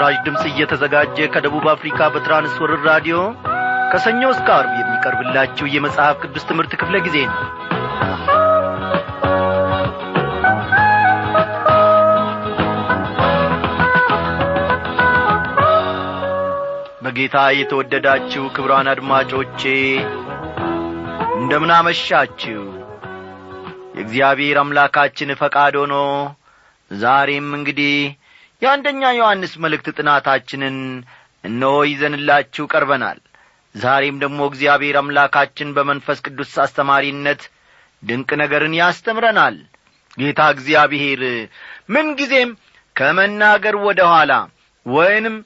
ለምስራች ድምጽ እየተዘጋጀ ከደቡብ አፍሪካ በትራንስወርልድ ራዲዮ ከሰኞ እስከ ዓርብ የሚቀርብላችሁ የመጽሐፍ ቅዱስ ትምህርት ክፍለ ጊዜ ነው። በጌታ የተወደዳችሁ ክብራን አድማጮቼ እንደምን አመሻችሁ። የእግዚአብሔር አምላካችን ፈቃድ ሆኖ ዛሬም እንግዲህ የአንደኛ ዮሐንስ መልእክት ጥናታችንን ነው ይዘንላችሁ ቀርበናል። ዛሬም ደግሞ እግዚአብሔር አምላካችን በመንፈስ ቅዱስ አስተማሪነት ድንቅ ነገርን ያስተምረናል። ጌታ እግዚአብሔር ምን ጊዜም ከመናገር ወደ ኋላ ወይንም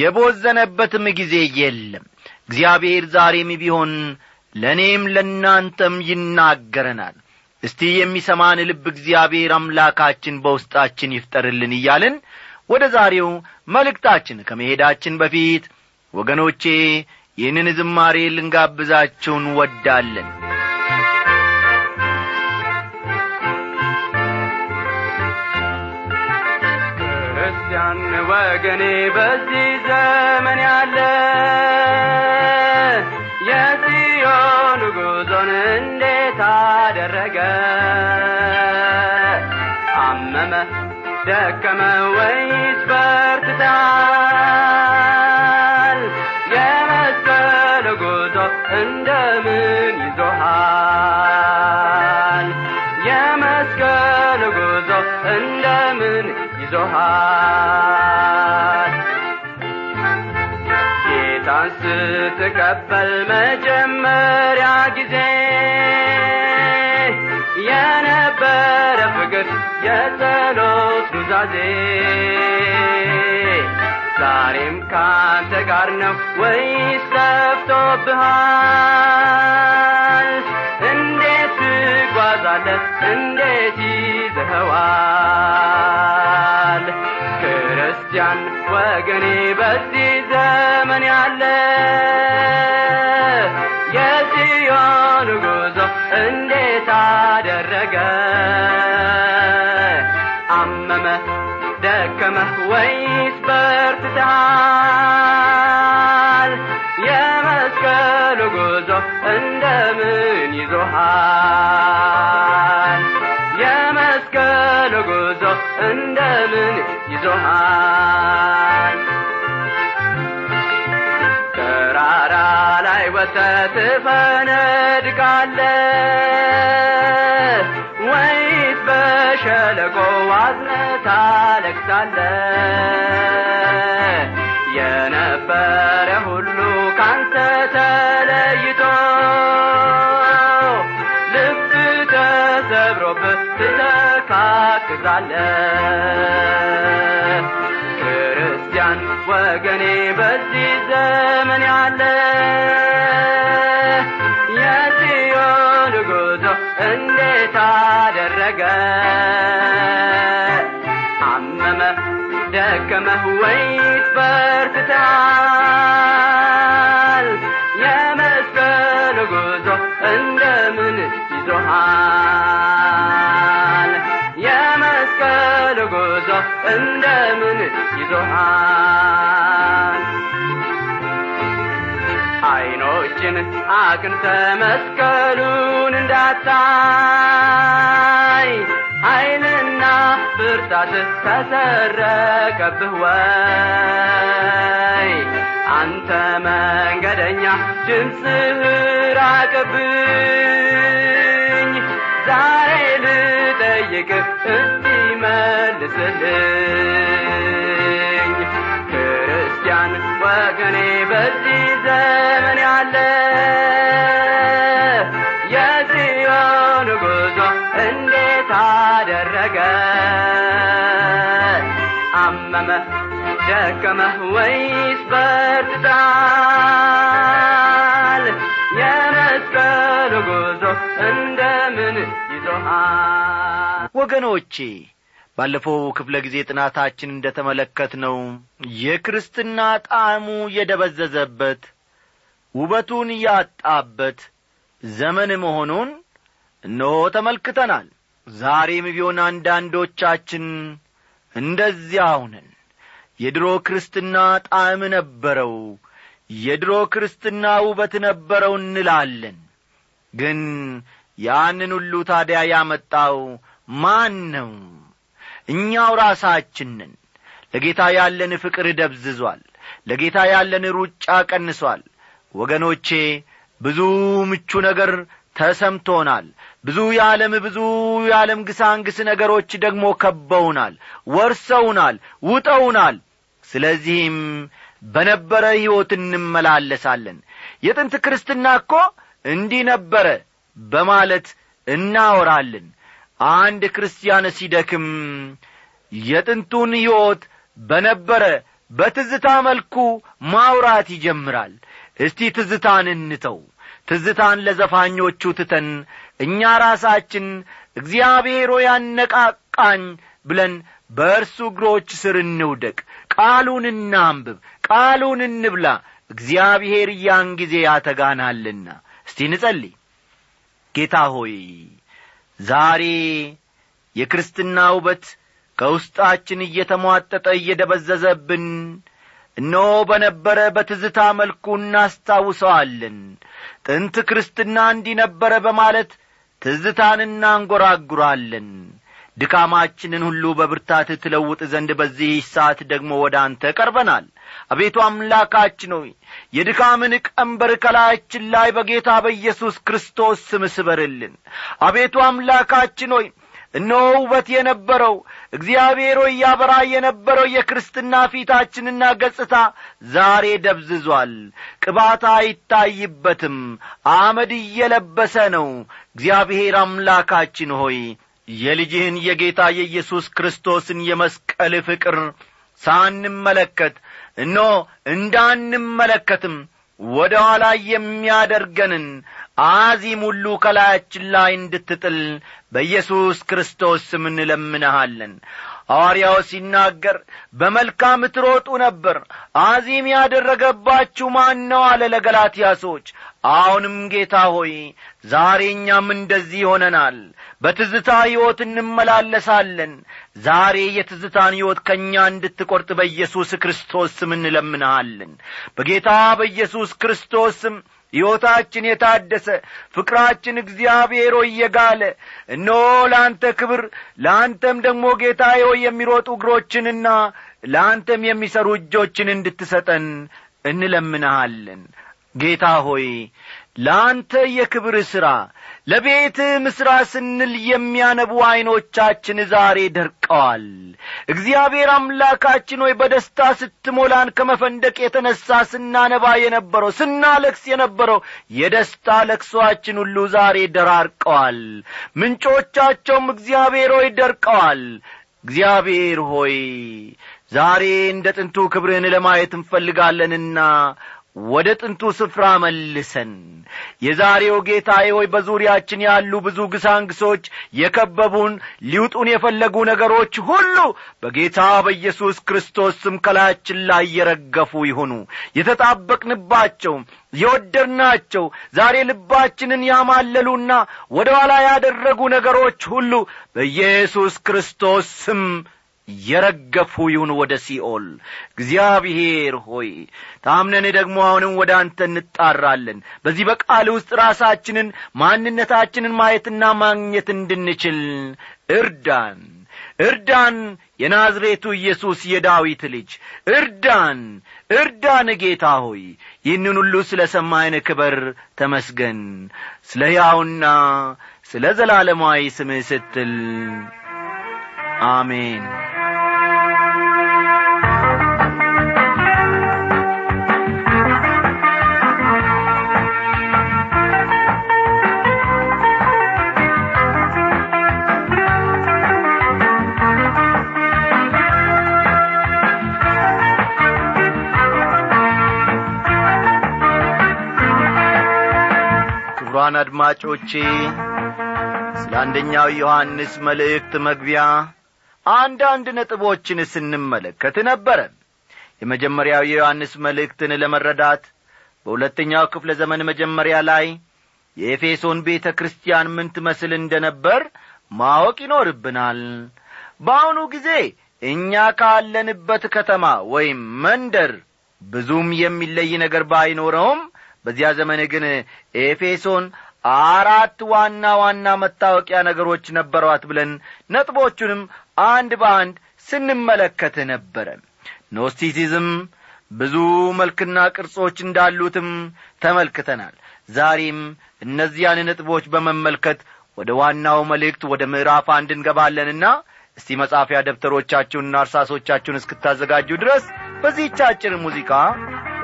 የቦዘነበትም ጊዜ የለም። እግዚአብሔር ዛሬም ቢሆን ለኔም ለናንተም ይናገረናል። እስቲ የሚሰማን ልብ እግዚአብሔር አምላካችን በውስጣችን ይፍጠርልን እያልን ወደ ዛሬው መልእክታችን ከመሄዳችን በፊት ወገኖቼ ይህንን ዝማሬ ልንጋብዛችሁ እንወዳለን። ክርስቲያን ወገኔ በዚህ ዘመን ያለ የጽዮን ጉዞን እንዴት አደረገ? አመመ ደከመ ወይስ በርትቷል? የመስቀል ጉዞ እንደምን ይዞሃል? የመስቀል ጉዞ እንደምን ይዞሃል? ጌታን ስትቀበል መጀመሪያ ጊዜ የነበረ ፍቅር የጸሎት ኑዛዜ ዛሬም ካንተ ጋር ነው ወይስ ጠፍቶብሃል? እንዴት ትጓዛለህ? እንዴት ይዘኸዋል? ክርስቲያን ወገኔ በዚህ ዘመን ያለ የጽዮን ጉዞ እንዴት አደረገ? አመመ ደከመ ወይስ በርትቷል? የመስቀል ጉዞ እንደምን ይዞሃል? የመስቀል ጉዞ እንደምን ይዞሃል? ተራራ ላይ ወጥተህ ትፈነድቃለህ ወይስ በሸለቆ አዝነህ ታለቅሳለህ? የነበረ ሁሉ ካንተ ተለይቶ ልብህ ተሰብሮብህ ትተካከዛለህ። ክርስቲያን ወገኔ በዚህ ዘመን ያለ የጽዮን ጉዞ እንዴት አደረገ? አመመ ደከመ ወይስ በርትቷል? የመስቀል ጉዞ እንደምን ይዞሃል? የመስቀል ጉዞ እንደምን ይዞሃል? አይኖችን አቅንተህ መስቀሉን እንዳታይ ኃይልና ብርታት ተሰረቀብህ ወይ? አንተ መንገደኛ ድምፅህ ራቅብኝ ዛሬ ልጠይቅህ እስቲ መልስልኝ። ክርስቲያን ወገኔ በዚህ ዘመን ያለ የጽዮን ጉዞ እንዴት አደረገ? አመመ ደከመ ወይስ በርትቷል? የመስቀል ጉዞ እንደምን ይዞሃል? ወገኖቼ ባለፈው ክፍለ ጊዜ ጥናታችን እንደተመለከትነው የክርስትና ጣዕሙ የደበዘዘበት ውበቱን ያጣበት ዘመን መሆኑን ነው ተመልክተናል። ዛሬም ቢሆን አንዳንዶቻችን እንደዚያው ነን። የድሮ ክርስትና ጣዕም ነበረው፣ የድሮ ክርስትና ውበት ነበረው እንላለን። ግን ያንን ሁሉ ታዲያ ያመጣው ማን ነው? እኛው ራሳችንን። ለጌታ ያለን ፍቅር ደብዝዟል። ለጌታ ያለን ሩጫ ቀንሷል። ወገኖቼ ብዙ ምቹ ነገር ተሰምቶናል። ብዙ የዓለም ግሳንግስ ነገሮች ደግሞ ከበውናል፣ ወርሰውናል፣ ውጠውናል። ስለዚህም በነበረ ሕይወት እንመላለሳለን። የጥንት ክርስትና እኮ እንዲህ ነበረ በማለት እናወራለን። አንድ ክርስቲያን ሲደክም የጥንቱን ሕይወት በነበረ በትዝታ መልኩ ማውራት ይጀምራል። እስቲ ትዝታን እንተው። ትዝታን ለዘፋኞቹ ትተን እኛ ራሳችን እግዚአብሔር ያነቃቃኝ ብለን በእርሱ እግሮች ስር እንውደቅ። ቃሉን እናንብብ፣ ቃሉን እንብላ። እግዚአብሔር ያን ጊዜ ያተጋናልና። እስቲ እንጸልይ። ጌታ ሆይ ዛሬ የክርስትና ውበት ከውስጣችን እየተሟጠጠ እየደበዘዘብን በነበረ በትዝታ መልኩ እናስታውሰዋለን። ጥንት ክርስትና እንዲህ ነበረ በማለት ትዝታን እናንጎራጉራለን። ድካማችንን ሁሉ በብርታት ትለውጥ ዘንድ በዚህ ሰዓት ደግሞ ወደ አንተ ቀርበናል። አቤቱ አምላካችን ሆይ የድካምን ቀንበር ከላያችን ላይ በጌታ በኢየሱስ ክርስቶስ ስም ስበርልን። አቤቱ አምላካችን ሆይ ውበት የነበረው እግዚአብሔር ያበራ የነበረው የክርስትና ፊታችንና ገጽታ ዛሬ ደብዝዟል። ቅባት አይታይበትም፣ አመድ እየለበሰ ነው። እግዚአብሔር አምላካችን ሆይ የልጅህን የጌታ የኢየሱስ ክርስቶስን የመስቀል ፍቅር ሳንመለከት እንዳንመለከትም ወደ ኋላ የሚያደርገንን አዚም ሁሉ ከላያችን ላይ እንድትጥል በኢየሱስ ክርስቶስ ስም እንለምንሃለን። ሐዋርያው ሲናገር በመልካም ትሮጡ ነበር፣ አዚም ያደረገባችሁ ማን ነው አለ ለገላትያ ሰዎች። አሁንም ጌታ ሆይ ዛሬ እኛም እንደዚህ ሆነናል። በትዝታ ሕይወት እንመላለሳለን። ዛሬ የትዝታን ሕይወት ከእኛ እንድትቆርጥ በኢየሱስ ክርስቶስ ስም እንለምንሃለን። በጌታ በኢየሱስ ክርስቶስ ስም ሕይወታችን የታደሰ፣ ፍቅራችን እግዚአብሔር ሆይ የጋለ ላንተ ክብር ላንተም ደግሞ ጌታዬ ሆይ የሚሮጡ እግሮችንና ላንተም የሚሰሩ እጆችን እንድትሰጠን እንለምንሃለን። ጌታ ሆይ ላንተ የክብር ሥራ ለቤትህ ምሥራ ስንል የሚያነቡ ዓይኖቻችን ዛሬ ደርቀዋል። እግዚአብሔር አምላካችን ሆይ በደስታ ስትሞላን ከመፈንደቅ የተነሳ ስናነባ የነበረው ስናለቅስ የነበረው የደስታ ለቅሶአችን ሁሉ ዛሬ ደራርቀዋል። ምንጮቻቸውም እግዚአብሔር ሆይ ደርቀዋል። እግዚአብሔር ሆይ ዛሬ እንደ ጥንቱ ክብርህን ለማየት እንፈልጋለንና ወደ ጥንቱ ስፍራ መልሰን። የዛሬው ጌታዬ ሆይ በዙሪያችን ያሉ ብዙ ግሳንግሶች፣ የከበቡን ሊውጡን የፈለጉ ነገሮች ሁሉ በጌታ በኢየሱስ ክርስቶስ ስም ከላያችን ላይ የረገፉ ይሁኑ። የተጣበቅንባቸው፣ የወደድናቸው፣ ዛሬ ልባችንን ያማለሉና ወደ ኋላ ያደረጉ ነገሮች ሁሉ በኢየሱስ ክርስቶስ ስም የረገፉ ይሁን ወደ ሲኦል። እግዚአብሔር ሆይ ታምነን ደግሞ አሁንም ወደ አንተ እንጣራለን። በዚህ በቃል ውስጥ ራሳችንን ማንነታችንን ማየትና ማግኘት እንድንችል እርዳን። እርዳን የናዝሬቱ ኢየሱስ የዳዊት ልጅ እርዳን ጌታ ሆይ። ይህንን ሁሉ ስለሰማይን ክብር ተመስገን። ስለ ሕያውና ስለ ዘላለማዊ ስምህ ስትል አሜን። ክቡራን አድማጮቼ ስለ1ኛው ዮሐንስ መልእክት መግቢያ አንድ ነጥቦችን ስንመለከት ነበር። የመጀመሪያው የዮሐንስ መልእክትን ለመረዳት በሁለተኛው ክፍለ ዘመን መጀመሪያ ላይ የኤፌሶን ቤተክርስቲያን ምን ትመስል እንደነበር ማወቅ ይኖርብናል። በአሁኑ ጊዜ እኛ ካለንበት ከተማ ወይ መንደር ብዙም የሚለይ ነገር ባይኖርም በዚያ ዘመን ግን ኤፌሶን አራት ዋና መታወቂያ ነገሮች ነበሯት ብለን ነጥቦቹንም አንድ ባንድ ስንመለከት ነበር። ኖስቲሲዝም ብዙ መልክና ቅርጾች እንዳሉትም ተመልክተናል። ዛሬም እነዚያን ነጥቦች በመመልከት ወደ ዋናው መልእክት ወደ ምዕራፍ 1 እንገባለንና እስቲ መጻፊያ ደብተሮቻችሁንና አርሳሶቻችሁን እስክታዘጋጁ ድረስ በዚህች አጭር ሙዚቃ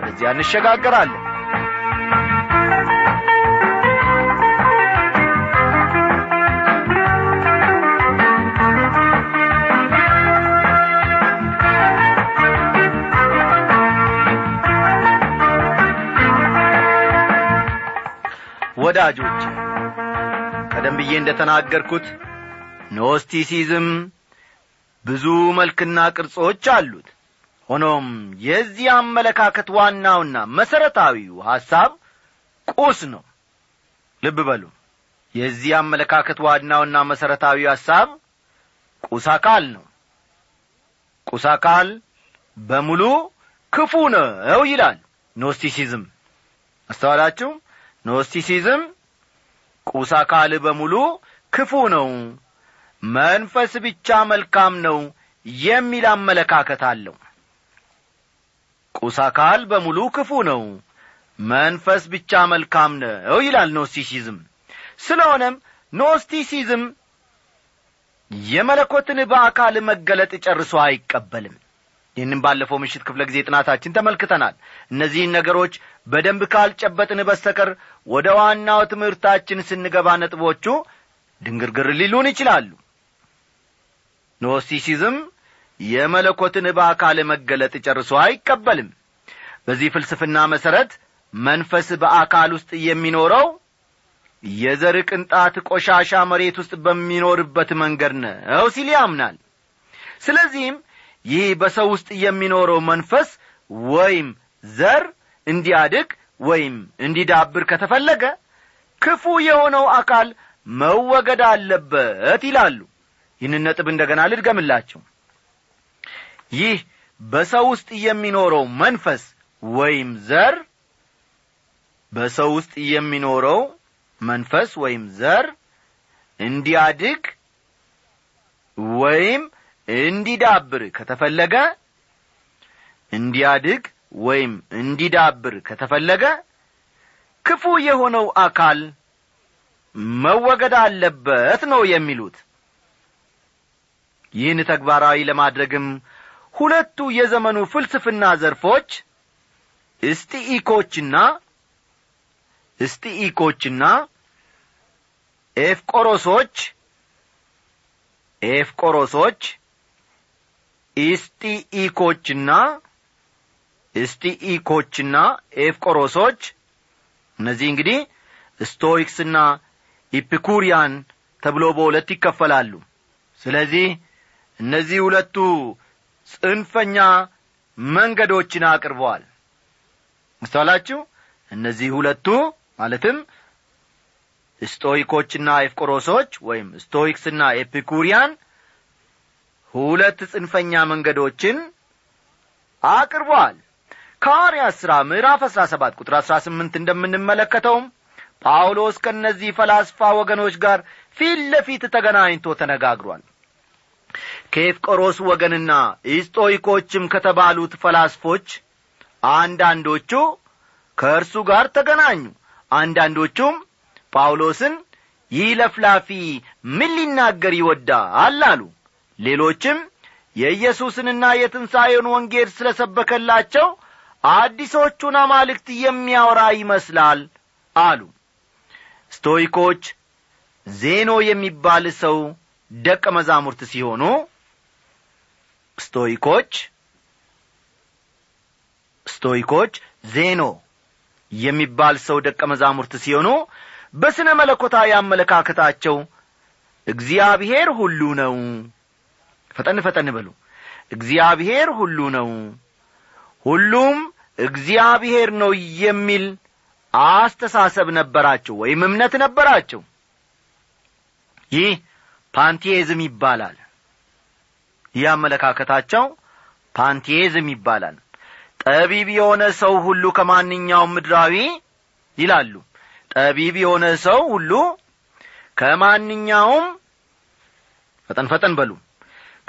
ወደዚያ እንሸጋገራለን። ወዳጆቼ ቀደም ብዬ እንደተናገርኩት ኖስቲሲዝም ብዙ መልክና ቅርጾች አሉት። ሆኖም የዚህ አመለካከት ዋናውና መሰረታዊው ሐሳብ ቁስ ነው። ልብ በሉ፣ የዚህ አመለካከት ዋናውና መሰረታዊው ሐሳብ ቁስ አካል ነው። ቁስ አካል በሙሉ ክፉ ነው ይላል ኖስቲሲዝም። አስተዋላችሁ? ኖስቲሲዝም ቁስ አካል በሙሉ ክፉ ነው፣ መንፈስ ብቻ መልካም ነው የሚል አመለካከት አለው። ቁስ አካል በሙሉ ክፉ ነው፣ መንፈስ ብቻ መልካም ነው ይላል ኖስቲሲዝም። ስለሆነም ኖስቲሲዝም የመለኮትን በአካል መገለጥ ጨርሶ አይቀበልም። ይህንን ባለፈው ምሽት ክፍለ ጊዜ ጥናታችን ተመልክተናል። እነዚህን ነገሮች በደንብ ካልጨበጥን በስተቀር ወደ ዋናው ትምህርታችን ስንገባ ነጥቦቹ ድንግርግር ሊሉን ይችላሉ። ኖስቲሲዝም የመለኮትን በአካል መገለጥ ጨርሶ አይቀበልም። በዚህ ፍልስፍና መሰረት መንፈስ በአካል ውስጥ የሚኖረው የዘር ቅንጣት ቆሻሻ መሬት ውስጥ በሚኖርበት መንገድ ነው ሲል ያምናል። ስለዚህም ይህ በሰው ውስጥ የሚኖረው መንፈስ ወይም ዘር እንዲያድግ ወይም እንዲዳብር ከተፈለገ ክፉ የሆነው አካል መወገድ አለበት ይላሉ። ይህንን ነጥብ እንደገና ልድገምላችሁ። ይህ በሰው ውስጥ የሚኖረው መንፈስ ወይም ዘር እንዲያድግ ወይም እንዲዳብር ከተፈለገ ክፉ የሆነው አካል መወገድ አለበት ነው የሚሉት። ይህን ተግባራዊ ለማድረግም ሁለቱ የዘመኑ ፍልስፍና ዘርፎች እስጢኢኮችና ኤፍቆሮሶች እስጢኢኮችና ኤፍቆሮሶች እነዚህ እንግዲህ ስቶይክስና ኢፒኩሪያን ተብሎ በሁለት ይከፈላሉ። ስለዚህ እነዚህ ሁለቱ ጽንፈኛ መንገዶችን አቅርበዋል። ምስተዋላችሁ? እነዚህ ሁለቱ ማለትም ስቶይኮችና ኤፍቆሮሶች ወይም ስቶይክስና ኤፒኩሪያን ሁለት ጽንፈኛ መንገዶችን አቅርበዋል። ከሐዋርያት ሥራ ምዕራፍ 17 ቁጥር 18 እንደምንመለከተው ጳውሎስ ከነዚህ ፈላስፋ ወገኖች ጋር ፊት ለፊት ተገናኝቶ ተነጋግሯል። ከኤፍቆሮስ ወገንና ስቶይኮችም ከተባሉት ፈላስፎች አንዳንዶቹ ከእርሱ ጋር ተገናኙ። አንዳንዶቹም ጳውሎስን ይህ ለፍላፊ ምን ሊናገር ይወዳል አሉ። ሌሎችም የኢየሱስንና የትንሣኤውን ወንጌል ስለሰበከላቸው አዲሶቹን አማልክት የሚያወራ ይመስላል አሉ። ስቶይኮች ዜኖ የሚባል ሰው ደቀ መዛሙርት ሲሆኑ ዜኖ የሚባል ሰው ደቀ መዛሙርት ሲሆኑ በስነ መለኮታዊ አመለካከታቸው እግዚአብሔር ሁሉ ነው። ፈጠን በሉ። እግዚአብሔር ሁሉ ነው፣ ሁሉም እግዚአብሔር ነው የሚል አስተሳሰብ ነበራቸው ወይም እምነት ነበራቸው። ይህ ፓንቲኤዝም ይባላል። ያመለካከታቸው ፓንቲዝም ይባላል። ጠቢብ የሆነ ሰው ሁሉ ከማንኛውም ምድራዊ ይላሉ። ጠቢብ የሆነ ሰው ሁሉ ከማንኛውም ፈጠን በሉ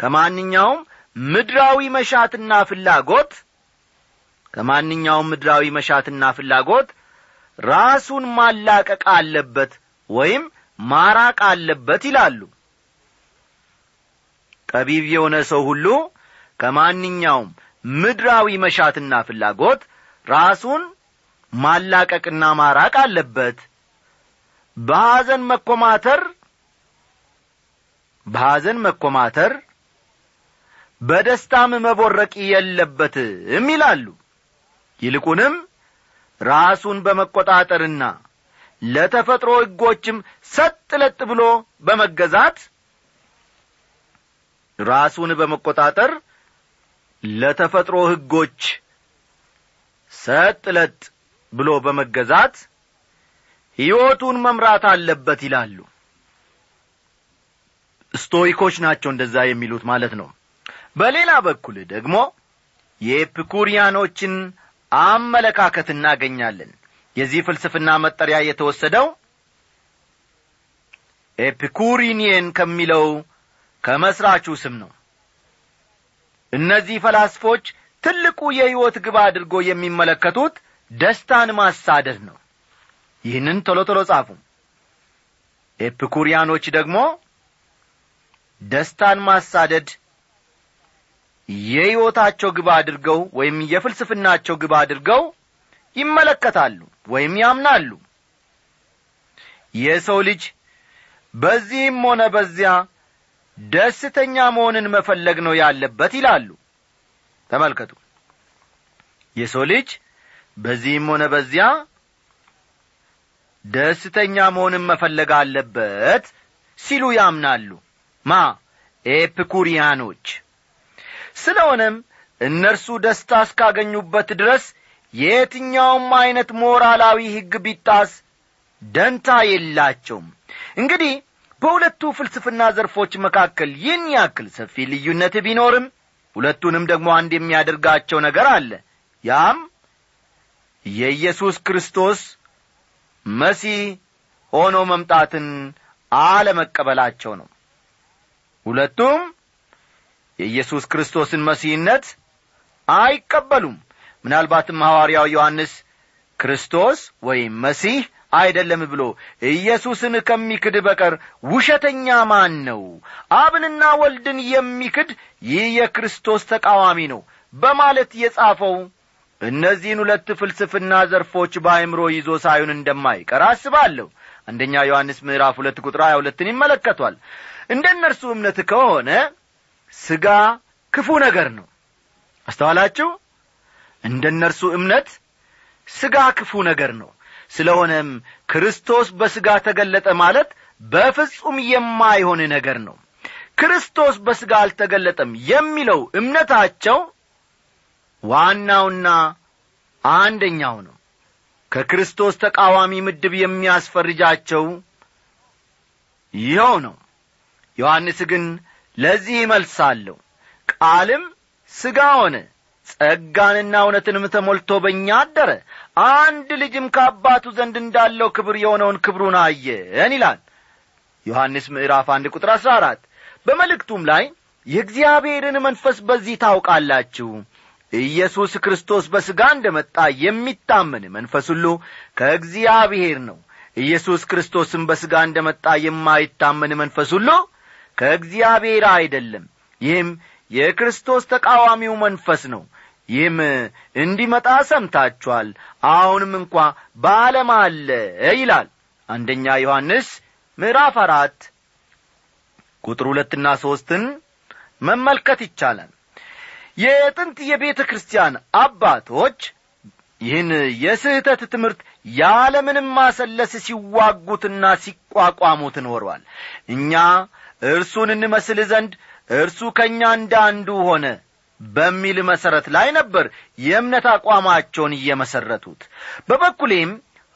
ከማንኛውም ምድራዊ መሻትና ፍላጎት ራሱን ማላቀቅ አለበት ወይም ማራቅ አለበት ይላሉ። ጠቢብ የሆነ ሰው ሁሉ ከማንኛውም ምድራዊ መሻትና ፍላጎት ራሱን ማላቀቅና ማራቅ አለበት። በሐዘን መቆማተር በደስታም መቦረቅ የለበትም ይላሉ። ይልቁንም ራሱን በመቆጣጠርና ለተፈጥሮ ሕጎችም ሰጥለጥ ብሎ በመገዛት ሕይወቱን መምራት አለበት ይላሉ። ስቶይኮች ናቸው እንደዛ የሚሉት ማለት ነው። በሌላ በኩል ደግሞ የኤፒኩሪያኖችን አመለካከት እናገኛለን። የዚህ ፍልስፍና መጠሪያ የተወሰደው ኤፒኩሪኒየን ከሚለው ከመስራቹ ስም ነው። እነዚህ ፈላስፎች ትልቁ የህይወት ግብ አድርጎ የሚመለከቱት ደስታን ማሳደድ ነው። ይህንን ቶሎ ጻፉ። ኤፒኩሪያኖች ደግሞ ደስታን ማሳደድ የህይወታቸው ግብ አድርገው ወይም የፍልስፍናቸው ግብ አድርገው ይመለከታሉ ወይም ያምናሉ። የሰው ልጅ በዚህም ሆነ በዚያ ደስተኛ መሆንን መፈለግ ነው ያለበት ይላሉ። ተመልከቱ። የሰው ልጅ በዚህም ሆነ በዚያ ደስተኛ መሆንን መፈለግ አለበት ሲሉ ያምናሉ ኤፒኩሪያኖች። ስለሆነም እነርሱ ደስታ እስካገኙበት ድረስ የትኛውም አይነት ሞራላዊ ህግ ቢጣስ ደንታ የላቸውም። እንግዲህ በሁለቱ ፍልስፍና ዘርፎች መካከል ይህን ያክል ሰፊ ልዩነት ቢኖርም ሁለቱንም ደግሞ አንድ የሚያደርጋቸው ነገር አለ። ያም የኢየሱስ ክርስቶስ መሲህ ሆኖ መምጣትን አለመቀበላቸው ነው። ሁለቱም የኢየሱስ ክርስቶስን መሲህነት አይቀበሉም። ምናልባትም ሐዋርያው ዮሐንስ ክርስቶስ ወይም መሲህ አይደለም ብሎ ኢየሱስን ከሚክድ በቀር ውሸተኛ ማን ነው? አብንና ወልድን የሚክድ ይህ የክርስቶስ ተቃዋሚ ነው በማለት የጻፈው እነዚህን ሁለት ፍልስፍና ዘርፎች በአእምሮ ይዞ ሳይሆን እንደማይቀር አስባለሁ። አንደኛ ዮሐንስ ምዕራፍ 2 ቁጥር 22ን ይመለከቷል። እንደነርሱ እምነት ከሆነ ሥጋ ክፉ ነገር ነው። አስተዋላችሁ? እንደነርሱ እምነት ሥጋ ክፉ ነገር ነው። ስለሆነም ክርስቶስ በሥጋ ተገለጠ ማለት በፍጹም የማይሆን ነገር ነው። ክርስቶስ በሥጋ አልተገለጠም የሚለው እምነታቸው ዋናውና አንደኛው ነው። ከክርስቶስ ተቃዋሚ ምድብ የሚያስፈርጃቸው ይኸው ነው። ዮሐንስ ግን ለዚህ ይመልሳለው። ቃልም ሥጋ ሆነ፣ ጸጋንና እውነትንም ተሞልቶ በእኛ አደረ፣ አንድ ልጅም ከአባቱ ዘንድ እንዳለው ክብር የሆነውን ክብሩን አየን ይላል። ዮሐንስ ምዕራፍ 1 ቁጥር 14። በመልእክቱም ላይ የእግዚአብሔርን መንፈስ በዚህ ታውቃላችሁ፣ ኢየሱስ ክርስቶስ በሥጋ እንደመጣ የሚታመን መንፈስ ሁሉ ከእግዚአብሔር ነው፣ ኢየሱስ ክርስቶስም በሥጋ እንደመጣ የማይታመን መንፈስ ሁሉ ከእግዚአብሔር አይደለም። ይህም የክርስቶስ ተቃዋሚው መንፈስ ነው። ይህም እንዲመጣ ሰምታችኋል፣ አሁንም እንኳ በዓለም አለ ይላል። አንደኛ ዮሐንስ ምዕራፍ 4 ቁጥር 2ና 3ን መመልከት ይቻላል። የጥንት የቤተክርስቲያን አባቶች ይህን የስህተት ትምህርት ያለምንም ማሰለስ ሲዋጉትና ሲቋቋሙት ኖረዋል። እኛ እርሱን እንመስል ዘንድ እርሱ ከኛ እንዳንዱ ሆነ በሚል መሰረት ላይ ነበር የእምነት አቋማቸውን እየመሰረቱት። በበኩሌም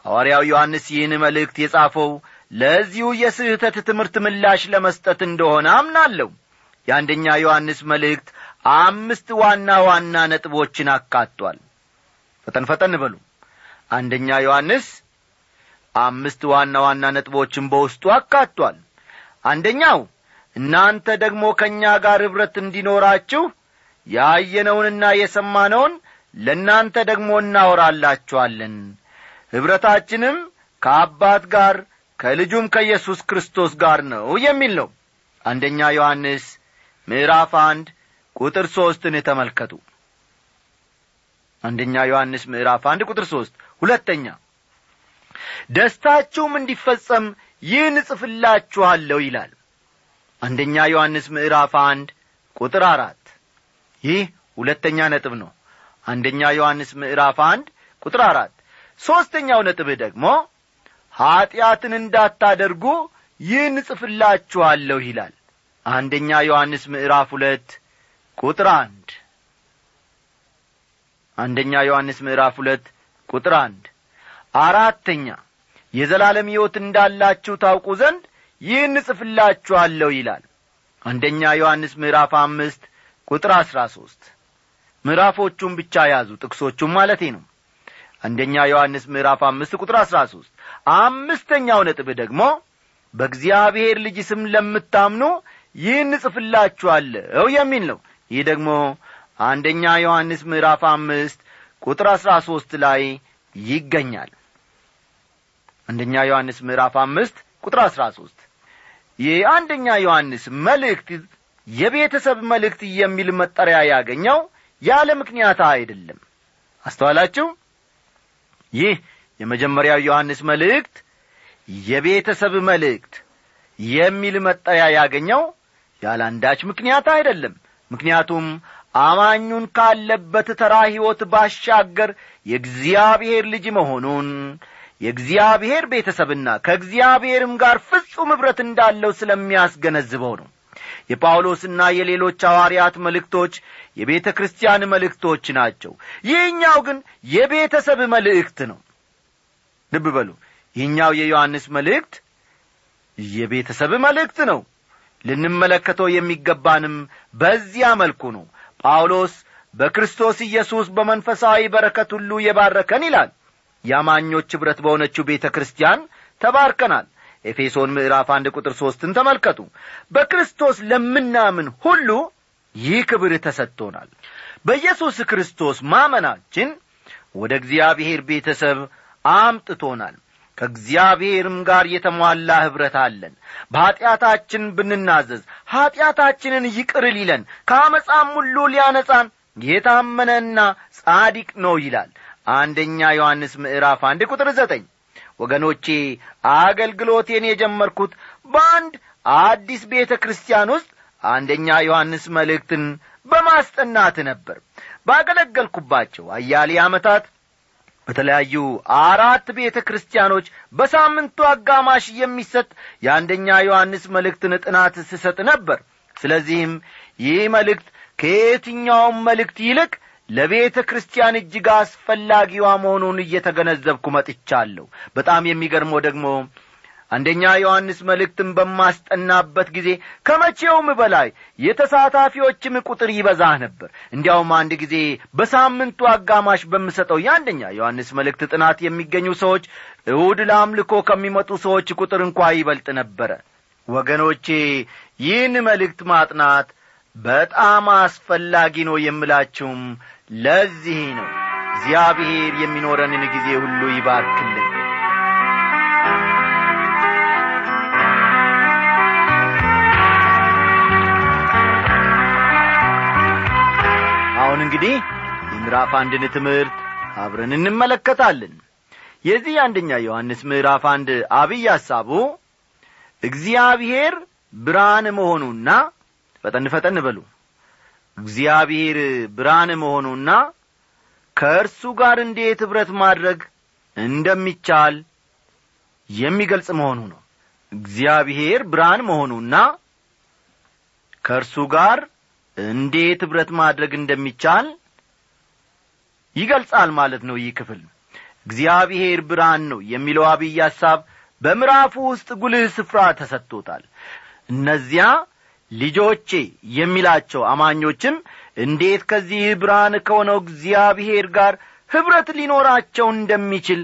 ሐዋርያው ዮሐንስ ይህን መልእክት የጻፈው ለዚሁ የስህተት ትምህርት ምላሽ ለመስጠት እንደሆነ አምናለሁ። የአንደኛ ዮሐንስ መልእክት 5 ዋና ነጥቦችን አካቷል። ፈጠን በሉ። አንደኛ ዮሐንስ 5 ዋና ነጥቦችን በውስጡ አካቷል። አንደኛው እናንተ ደግሞ ከኛ ጋር ህብረት እንዲኖራችሁ ያየነውንና የሰማነውን ለናንተ ደግሞ እናወራላችኋለን። ህብረታችንም ከአባት ጋር ከልጁም ከኢየሱስ ክርስቶስ ጋር ነው የሚል ነው። አንደኛ ዮሐንስ ምዕራፍ 1 ቁጥር 3ን ተመልከቱ። አንደኛ ዮሐንስ ምዕራፍ 1 ቁጥር 3። ሁለተኛ ደስታችሁም እንዲፈጸም ይህን ጽፍላችኋለሁ ይላል። አንደኛ ዮሐንስ ምዕራፍ 1 ቁጥር 4። ይህ ሁለተኛ ነጥብ ነው። አንደኛ ዮሐንስ ምዕራፍ 1 ቁጥር 4። ሶስተኛው ነጥብ ደግሞ ኃጢአትን እንዳታደርጉ ይህን ጽፍላችኋለሁ ይላል። አንደኛ ዮሐንስ ምዕራፍ 2 ቁጥር 1። አንደኛ ዮሐንስ ምዕራፍ 2 ቁጥር 1። አራተኛ የዘላለም ሕይወት እንዳላችሁ ታውቁ ዘንድ ይህን ጽፍላችኋለሁ ይላል። አንደኛ ዮሐንስ ምዕራፍ 5 ቁጥር 13። ምዕራፎቹን ብቻ ያዙ፣ ጥቅሶቹም ማለቴ ነው። አንደኛ ዮሐንስ ምዕራፍ 5 ቁጥር 13። አምስተኛው ነጥብ ደግሞ በእግዚአብሔር ልጅ ስም ለምታምኑ ይህን ጽፍላችኋለሁ የሚል ነው። ይህ ደግሞ አንደኛ ዮሐንስ ምዕራፍ 5 ቁጥር 13 ላይ ይገኛል። አንደኛ ዮሐንስ ምዕራፍ 5 ቁጥር 13። የአንደኛ ዮሐንስ መልእክት የቤተሰብ መልእክት የሚል መጠሪያ ያገኘው ያለ ምክንያት አይደለም። አስተዋላችሁ? ይህ የመጀመሪያው ዮሐንስ መልእክት የቤተሰብ መልእክት የሚል መጠሪያ ያገኘው ያለ አንዳች ምክንያት አይደለም። ምክንያቱም አማኙን ካለበት ተራ ሕይወት ባሻገር የእግዚአብሔር ልጅ መሆኑን የእግዚአብሔር ቤተሰብና ከእግዚአብሔርም ጋር ፍጹም ህብረት እንዳለው ስለሚያስገነዝበው ነው። የጳውሎስና የሌሎች ሐዋርያት መልእክቶች የቤተክርስቲያን መልእክቶች ናቸው። ይህኛው ግን የቤተሰብ መልእክት ነው። ልብ በሉ። ይህኛው የዮሐንስ መልእክት የቤተሰብ መልእክት ነው። ልንመለከተው የሚገባንም በዚያ መልኩ ነው። ጳውሎስ በክርስቶስ ኢየሱስ በመንፈሳዊ በረከት ሁሉ የባረከን ይላል። ያማኞች ህብረት በሆነችው ቤተክርስቲያን ተባርከናል። ኤፌሶን ምዕራፍ 1 ቁጥር 3ን ተመልከቱ። በክርስቶስ ለምናምን ሁሉ ይህ ክብር ተሰጥቶናል። በኢየሱስ ክርስቶስ ማመናችን ወደ እግዚአብሔር ቤተሰብ አምጥቶናል። ከእግዚአብሔርም ጋር የተሟላ ህብረት አለን። በኃጢአታችን ብንናዘዝ ኃጢአታችንን ይቅር ሊለን ከአመጻም ሁሉ ሊያነጻን የታመነና ጻድቅ ነው ይላል። አንደኛ ዮሐንስ ምዕራፍ 1 ቁጥር 9። ወገኖቼ አገልግሎቴን የጀመርኩት በአንድ አዲስ ቤተክርስቲያን ውስጥ አንደኛ ዮሐንስ መልእክትን በማስጠናት ነበር። ባገለገልኩባቸው አያሌ ዓመታት በተለያዩ 4 ቤተክርስቲያኖች በሳምንቱ አጋማሽ የሚሰጥ የአንደኛ ዮሐንስ መልእክትን ጥናት ሲሰጥ ነበር። ስለዚህም ይህ መልእክት ከየትኛው መልእክት ይልቅ ለቤተክርስቲያን እጅግ አስፈላጊዋ መሆኑን እየተገነዘብኩ መጥቻለሁ። በጣም የሚገርመው ደግሞ አንደኛ ዮሐንስ መልእክትን በማስጠናበት ጊዜ ከመቼውም በላይ የተሳታፊዎችም ቁጥር ይበዛ ነበር። እንዲያውም አንድ ጊዜ በሳምንቱ አጋማሽ በሚሰጠው የአንደኛ ዮሐንስ መልእክት ጥናት የሚገኙ ሰዎች እሁድ ለአምልኮ ከሚመጡ ሰዎች ቁጥር እንኳን ይበልጥ ነበር። ወገኖቼ ይህን መልእክት ማጥናት በጣም አስፈላጊ ነው የምላችሁም ለዚህ ነው። እግዚአብሔር የሚኖረንን ጊዜ ሁሉ ይባርክልን። አሁን እንግዲህ ምዕራፍ 1ን ትምህርት አብረን እንመለከታለን። የዚህ አንደኛ ዮሐንስ ምዕራፍ 1 አብይ ሐሳቡ እግዚአብሔር ብርሃን መሆኑና ፈጠን በሉ። እግዚአብሔር ብርሃን መሆኑና ከእርሱ ጋር እንዴት ህብረት ማድረግ እንደሚቻል የሚገልጽ መሆኑ ነው። እግዚአብሔር ብርሃን መሆኑና ከእርሱ ጋር እንዴት ህብረት ማድረግ እንደሚቻል ይገልጻል ማለት ነው። ይህ ክፍል እግዚአብሔር ብርሃን ነው የሚለው አብይ ሐሳብ በምዕራፉ ውስጥ ጉልህ ስፍራ ተሰጥቶታል። እነዚያ ልጆቼ የሚላቸው አማኞችም እንዴት ከዚህ ብርሃን ከሆነው እግዚአብሔር ጋር ህብረት ሊኖራቸው እንደሚችል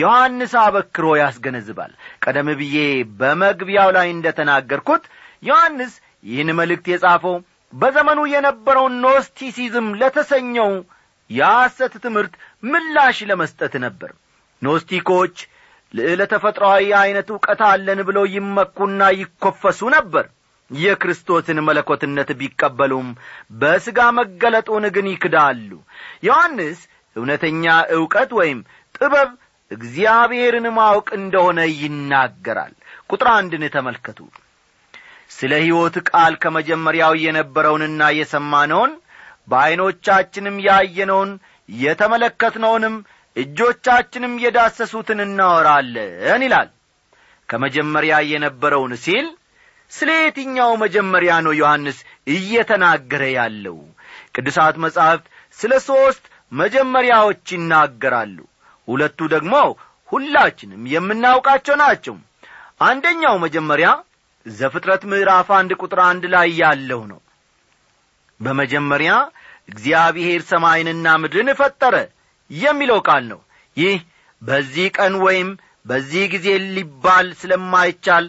ዮሐንስ አበክሮ ያስገነዝባል። ቀደም ብዬ በመግቢያው ላይ እንደተናገርኩት ዮሐንስ ይህን መልእክት የጻፈው በዘመኑ የነበረው ኖስቲሲዝም ለተሰኘው የሐሰት ትምህርት ምላሽ ለመስጠት ነበር። ኖስቲኮች ለተፈጥሯዊ አይነት ዕውቀት አለን ብለው ይመኩና ይኮፈሱ ነበር። የክርስቶስን መለኮትነት ቢቀበሉም በሥጋ መገለጡን ግን ይክዳሉ። ዮሐንስ እውነተኛ ዕውቀት ወይም ጥበብ እግዚአብሔርን ማወቅ እንደሆነ ይናገራል። ቁጥር 1ን ተመልከቱ። ስለ ሕይወት ቃል ከመጀመሪያው የነበረውንና የሰማነውን በአይኖቻችንም ያየነውን የተመለከትነውንም እጆቻችንም የዳሰሱትን እናወራለን ይላል። ከመጀመሪያ የነበረውን ሲል ስለየትኛው መጀመሪያ ነው ዮሐንስ እየተናገረ ያለው? ቅዱሳት መጻሕፍት ስለ 3 መጀመሪያዎች ይናገራሉ። 2 ደግሞ ሁላችንም የምናውቃቸው ናቸው። አንደኛው መጀመሪያ ዘፍጥረት ምዕራፍ 1 ቁጥር 1 ላይ ያለው ነው። በመጀመሪያ እግዚአብሔር ሰማይንና ምድርን ፈጠረ የሚለው ቃል ነው። ይህ በዚህ ቀን ወይም በዚህ ጊዜ ሊባል ስለማይቻል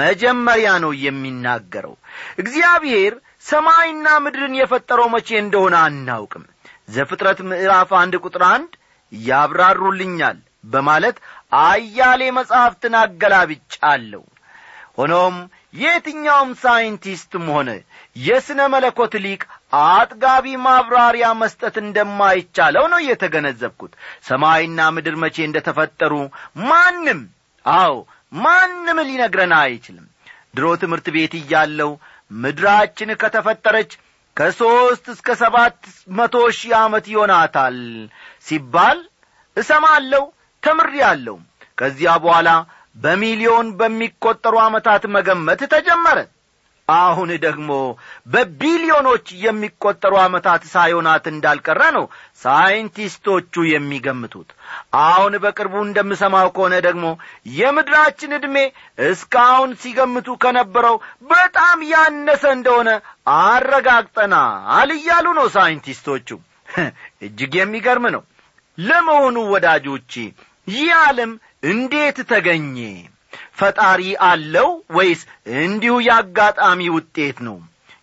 መጀመሪያ ነው የሚናገረው። እግዚአብሔር ሰማይና ምድርን የፈጠረው መቼ እንደሆነ አናውቅም። ዘፍጥረት ምዕራፍ 1 ቁጥር 1 ያብራሩልኛል በማለት አያሌ መጻሕፍትን አገላብጫለሁ። ሆኖም የትኛውም ሳይንቲስትም ሆነ የሥነ መለኮት ሊቅ አጥጋቢ ማብራሪያ መስጠት እንደማይቻለው ነው የተገነዘብኩት። ሰማይና ምድር መቼ እንደተፈጠሩ ማንም ሊነግረን አይችልም። ድሮ ትምህርት ቤት እያለሁ ምድራችን ከተፈጠረች ከ3 እስከ 700 ሺህ ዓመት ይሆናታል ሲባል እሰማለሁ፣ ተምሬያለሁ። ከዚያ በኋላ በሚሊዮን በሚቆጠሩ ዓመታት መገመት ተጀመረ። አሁን ደግሞ በቢሊዮኖች የሚቆጠሩ ዓመታት ሳይሆናት እንዳልቀረ ነው ሳይንቲስቶቹ የሚገምቱት። አሁን በቅርቡ እንደምሰማው ከሆነ ደግሞ የምድራችን ዕድሜ እስካሁን ሲገምቱ ከነበረው በጣም ያነሰ እንደሆነ አረጋግጠናል እያሉ ነው ሳይንቲስቶቹ። እጅግ የሚገርም ነው። ለመሆኑ ወዳጆቼ ይህ ዓለም እንዴት ተገኘ? ፈጣሪ አለው ወይስ እንዲሁ ያጋጣሚ ውጤት ነው?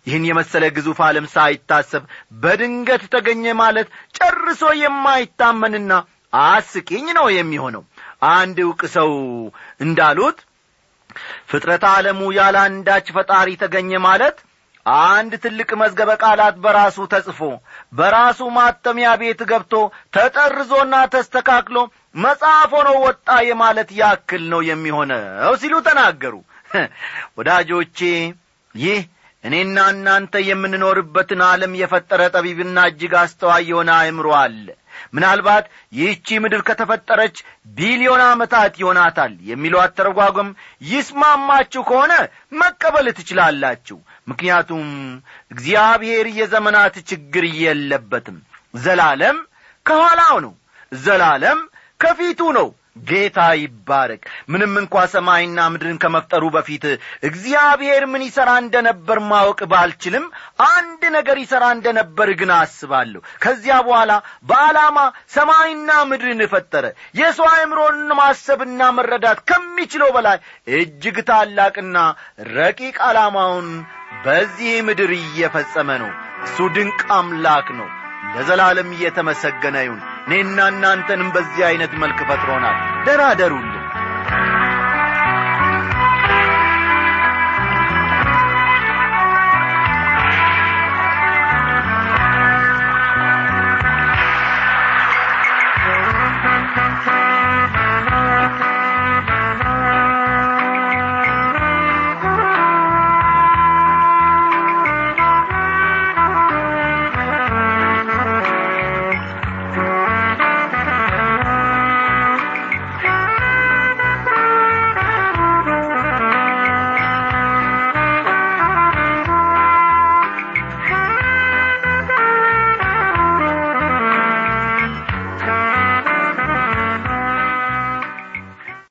ይህን የመሰለ ግዙፍ ዓለም ሳይታሰብ በድንገት ተገኘ ማለት ጨርሶ የማይታመንና አስቂኝ ነው የሚሆነው። አንድ ዕውቅ ሰው እንዳሉት ፍጥረት ዓለሙ ያለ አንዳች ፈጣሪ ተገኘ ማለት አንድ ትልቅ መዝገበ ቃላት በራሱ ተጽፎ በራሱ ማተሚያ ቤት ገብቶ ተጠርዞና ተስተካክሎ መጽሐፍ ሆኖ ወጣ የማለት ያክል ነው የሚሆነው ሲሉ ተናገሩ። ወዳጆቼ ይህ እኔና እናንተ የምንኖርበትን ዓለም የፈጠረ ጠቢብና እጅግ አስተዋይ የሆነ አእምሮ አለ። ምናልባት ይህቺ ምድር ከተፈጠረች ቢሊዮን ዓመታት ይሆናታል የሚለው አተረጓጎም ይስማማችሁ ከሆነ መቀበል ትችላላችሁ። ምክንያቱም እግዚአብሔር የዘመናት ችግር የለበትም። ዘላለም ከኋላው ነው፣ ዘላለም ከፊቱ ነው። ጌታ ይባረክ። ምንም እንኳ ሰማይና ምድርን ከመፍጠሩ በፊት እግዚአብሔር ምን ይሠራ እንደነበር ማወቅ ባልችልም አንድ ነገር ይሠራ እንደነበር ግን አስባለሁ። ከዚያ በኋላ በዓላማ ሰማይና ምድርን ፈጠረ። የሰው አእምሮን ማሰብና መረዳት ከሚችለው በላይ እጅግ ታላቅና ረቂቅ ዓላማውን በዚህ ምድር እየፈጸመ ነው። እሱ ድንቅ አምላክ ነው። ለዘላለም እየተመሰገነ ይሁን። እኔና እናንተንም በዚህ አይነት መልክ ፈጥሮናል። ደራደሩልን።